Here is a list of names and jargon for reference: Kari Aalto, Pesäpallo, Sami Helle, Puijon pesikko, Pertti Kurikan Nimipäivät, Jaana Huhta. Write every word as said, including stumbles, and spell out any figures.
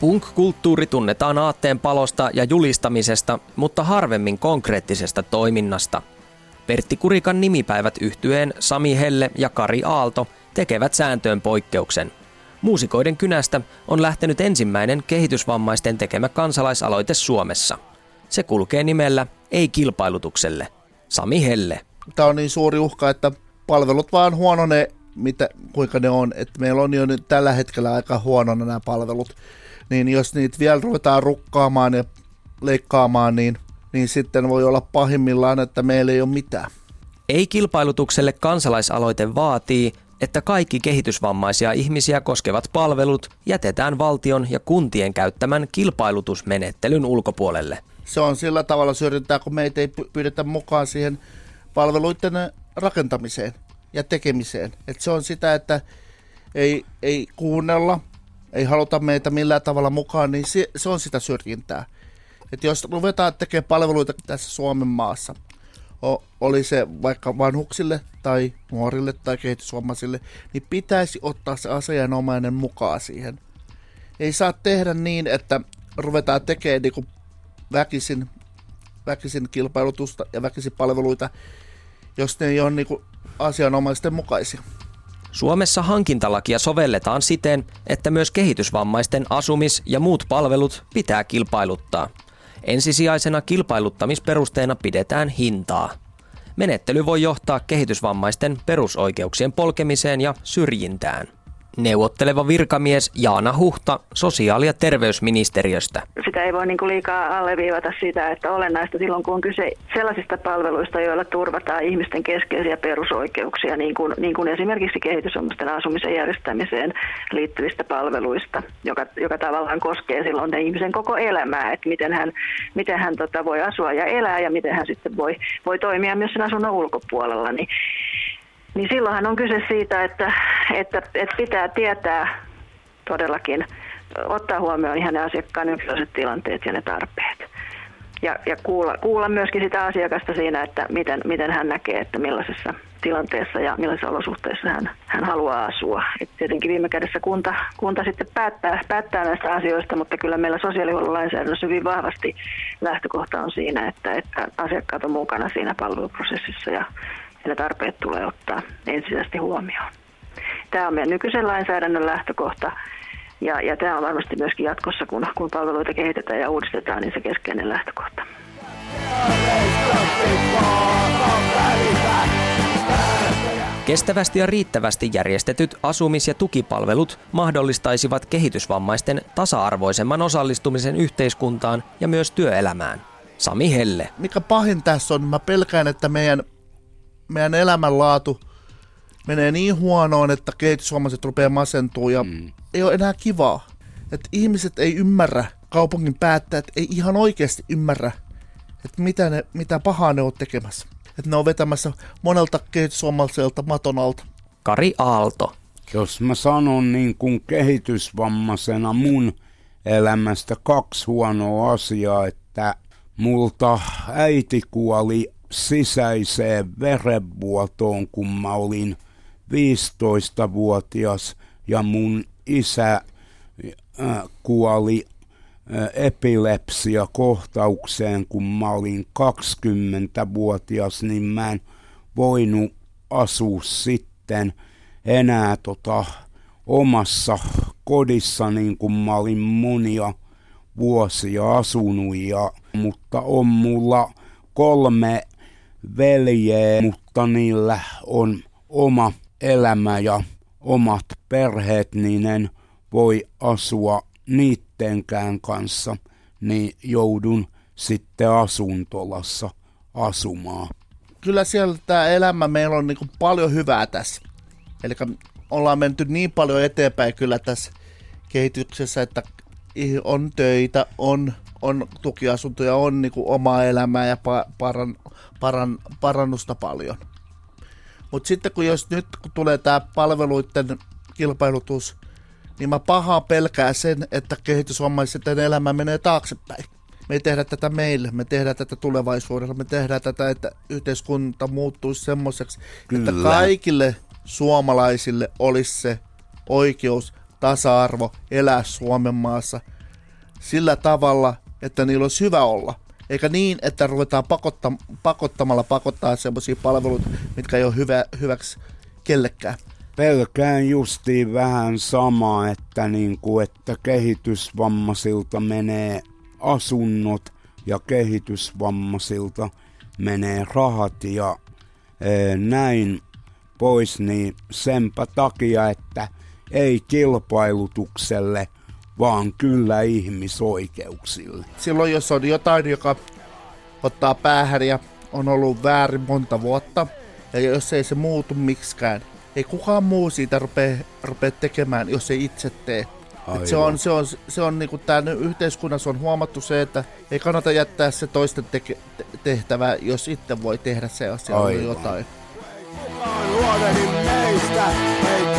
Punk-kulttuuri tunnetaan aatteen palosta ja julistamisesta, mutta harvemmin konkreettisesta toiminnasta. Pertti Kurikan Nimipäivät -yhtyeen Sami Helle ja Kari Aalto tekevät sääntöön poikkeuksen. Muusikoiden kynästä on lähtenyt ensimmäinen kehitysvammaisten tekemä kansalaisaloite Suomessa. Se kulkee nimellä Ei kilpailutukselle. Sami Helle. Tämä on niin suuri uhka, että palvelut vaan huononee, mitä, kuinka ne on. Että meillä on jo nyt tällä hetkellä aika huonona nämä palvelut. Niin jos niitä vielä ruvetaan rukkaamaan ja leikkaamaan, niin, niin sitten voi olla pahimmillaan, että meillä ei ole mitään. Ei kilpailutukselle kansalaisaloite vaatii, että kaikki kehitysvammaisia ihmisiä koskevat palvelut jätetään valtion ja kuntien käyttämän kilpailutusmenettelyn ulkopuolelle. Se on sillä tavalla syrjintää, kun meitä ei pyydetä mukaan siihen palveluiden rakentamiseen ja tekemiseen. Et se on sitä, että ei, ei kuunnella, ei haluta meitä millään tavalla mukaan, niin se, se on sitä syrjintää. Et jos ruvetaan tekemään palveluita tässä Suomen maassa, oli se vaikka vanhuksille tai nuorille tai kehitysvammaisille, niin pitäisi ottaa se asianomainen mukaan siihen. Ei saa tehdä niin, että ruvetaan tekemään niin kuin väkisin, väkisin kilpailutusta ja väkisin palveluita, jos ne ei ole niin kuin asianomaisten mukaisia. Suomessa hankintalakia sovelletaan siten, että myös kehitysvammaisten asumis- ja muut palvelut pitää kilpailuttaa. Ensisijaisena kilpailuttamisperusteena pidetään hintaa. Menettely voi johtaa kehitysvammaisten perusoikeuksien polkemiseen ja syrjintään. Neuvotteleva virkamies Jaana Huhta sosiaali- ja terveysministeriöstä. Sitä ei voi niin kuin liikaa alleviivata sitä, että olennaista silloin, kun on kyse sellaisista palveluista, joilla turvataan ihmisten keskeisiä perusoikeuksia, niin kuin, niin kuin esimerkiksi kehitysvammaisten asumisen järjestämiseen liittyvistä palveluista, joka, joka tavallaan koskee silloin ne ihmisen koko elämää, että miten hän, miten hän tota voi asua ja elää ja miten hän sitten voi, voi toimia myös sen asunnon ulkopuolella. Niin Niin silloinhan on kyse siitä, että, että, että pitää tietää todellakin, ottaa huomioon ihan ne asiakkaan yksilöiset tilanteet ja ne tarpeet. Ja, ja kuulla, kuulla myöskin sitä asiakasta siinä, että miten, miten hän näkee, että millaisessa tilanteessa ja millaisissa olosuhteissa hän, hän haluaa asua. Et tietenkin viime kädessä kunta, kunta sitten päättää, päättää näistä asioista, mutta kyllä meillä sosiaalihuollon lainsäädännössä hyvin vahvasti lähtökohta on siinä, että, että asiakkaat on mukana siinä palveluprosessissa ja ja tarpeet tulee ottaa ensisijaisesti huomioon. Tämä on meidän nykyisen lainsäädännön lähtökohta, ja, ja tämä on varmasti myöskin jatkossa, kun, kun palveluita kehitetään ja uudistetaan, niin se keskeinen lähtökohta. Kestävästi ja riittävästi järjestetyt asumis- ja tukipalvelut mahdollistaisivat kehitysvammaisten tasa-arvoisemman osallistumisen yhteiskuntaan ja myös työelämään. Sami Helle. Mikä pahin tässä on, mä pelkään, että meidän Meidän elämänlaatu menee niin huonoon, että kehitysvammaiset rupeaa masentumaan ja mm. ei ole enää kivaa. Että ihmiset ei ymmärrä, kaupungin päättäjät ei ihan oikeasti ymmärrä, että mitä, ne, mitä pahaa ne on tekemässä. Että ne on vetämässä monelta kehitysvammaiselta maton alta. Kari Aalto. Jos mä sanon niin kuin kehitysvammaisena mun elämästä kaksi huonoa asiaa, että multa äiti kuoli sisäiseen verenvuotoon, kun mä olin viisitoistavuotias ja mun isä kuoli epilepsiakohtaukseen, kun mä olin kaksikymmentävuotias, niin mä en voinut asua sitten enää tota omassa kodissa, niin kuin mä olin monia vuosia asunut, ja, mutta on mulla kolme veljeä, mutta niillä on oma elämä ja omat perheet, niin en voi asua niittenkään kanssa, niin joudun sitten asuntolassa asumaan. Kyllä siellä tämä elämä, meillä on niin kuin paljon hyvää tässä. Eli ollaan menty niin paljon eteenpäin kyllä tässä kehityksessä, että on töitä, on On tukiasuntoja, on niin kuin omaa elämää ja pa- paran, paran, parannusta paljon. Mutta sitten kun jos nyt kun tulee tämä palveluiden kilpailutus, niin mä pahaa pelkää sen, että kehitysvammaisten elämä menee taaksepäin. Me ei tehdä tätä meille, me tehdään tätä tulevaisuudella, me tehdään tätä, että yhteiskunta muuttuisi semmoiseksi, että kaikille suomalaisille olisi se oikeus, tasa-arvo elää Suomen maassa sillä tavalla, että niillä olisi hyvä olla. Eikä niin, että ruvetaan pakottam- pakottamalla pakottaa sellaisia palveluita, mitkä ei ole hyvä, hyväksi kellekään. Pelkään justiin vähän sama, että, niinku, että kehitysvammaisilta menee asunnot ja kehitysvammaisilta menee rahat ja ee, näin pois, niin senpä takia, että ei kilpailutukselle, vaan kyllä ihmisoikeuksille. Silloin jos on jotain, joka ottaa päähän ja on ollut väärin monta vuotta, ja jos ei se muutu miksikään, ei kukaan muu siitä rupea, rupea tekemään, jos ei itse tee. Se on, se on, se on niin kuin tämän yhteiskunnassa on huomattu se, että ei kannata jättää se toisten teke, te, tehtävää, jos itse voi tehdä se asia jotain. Ei kukaan huolehdi meistä, ei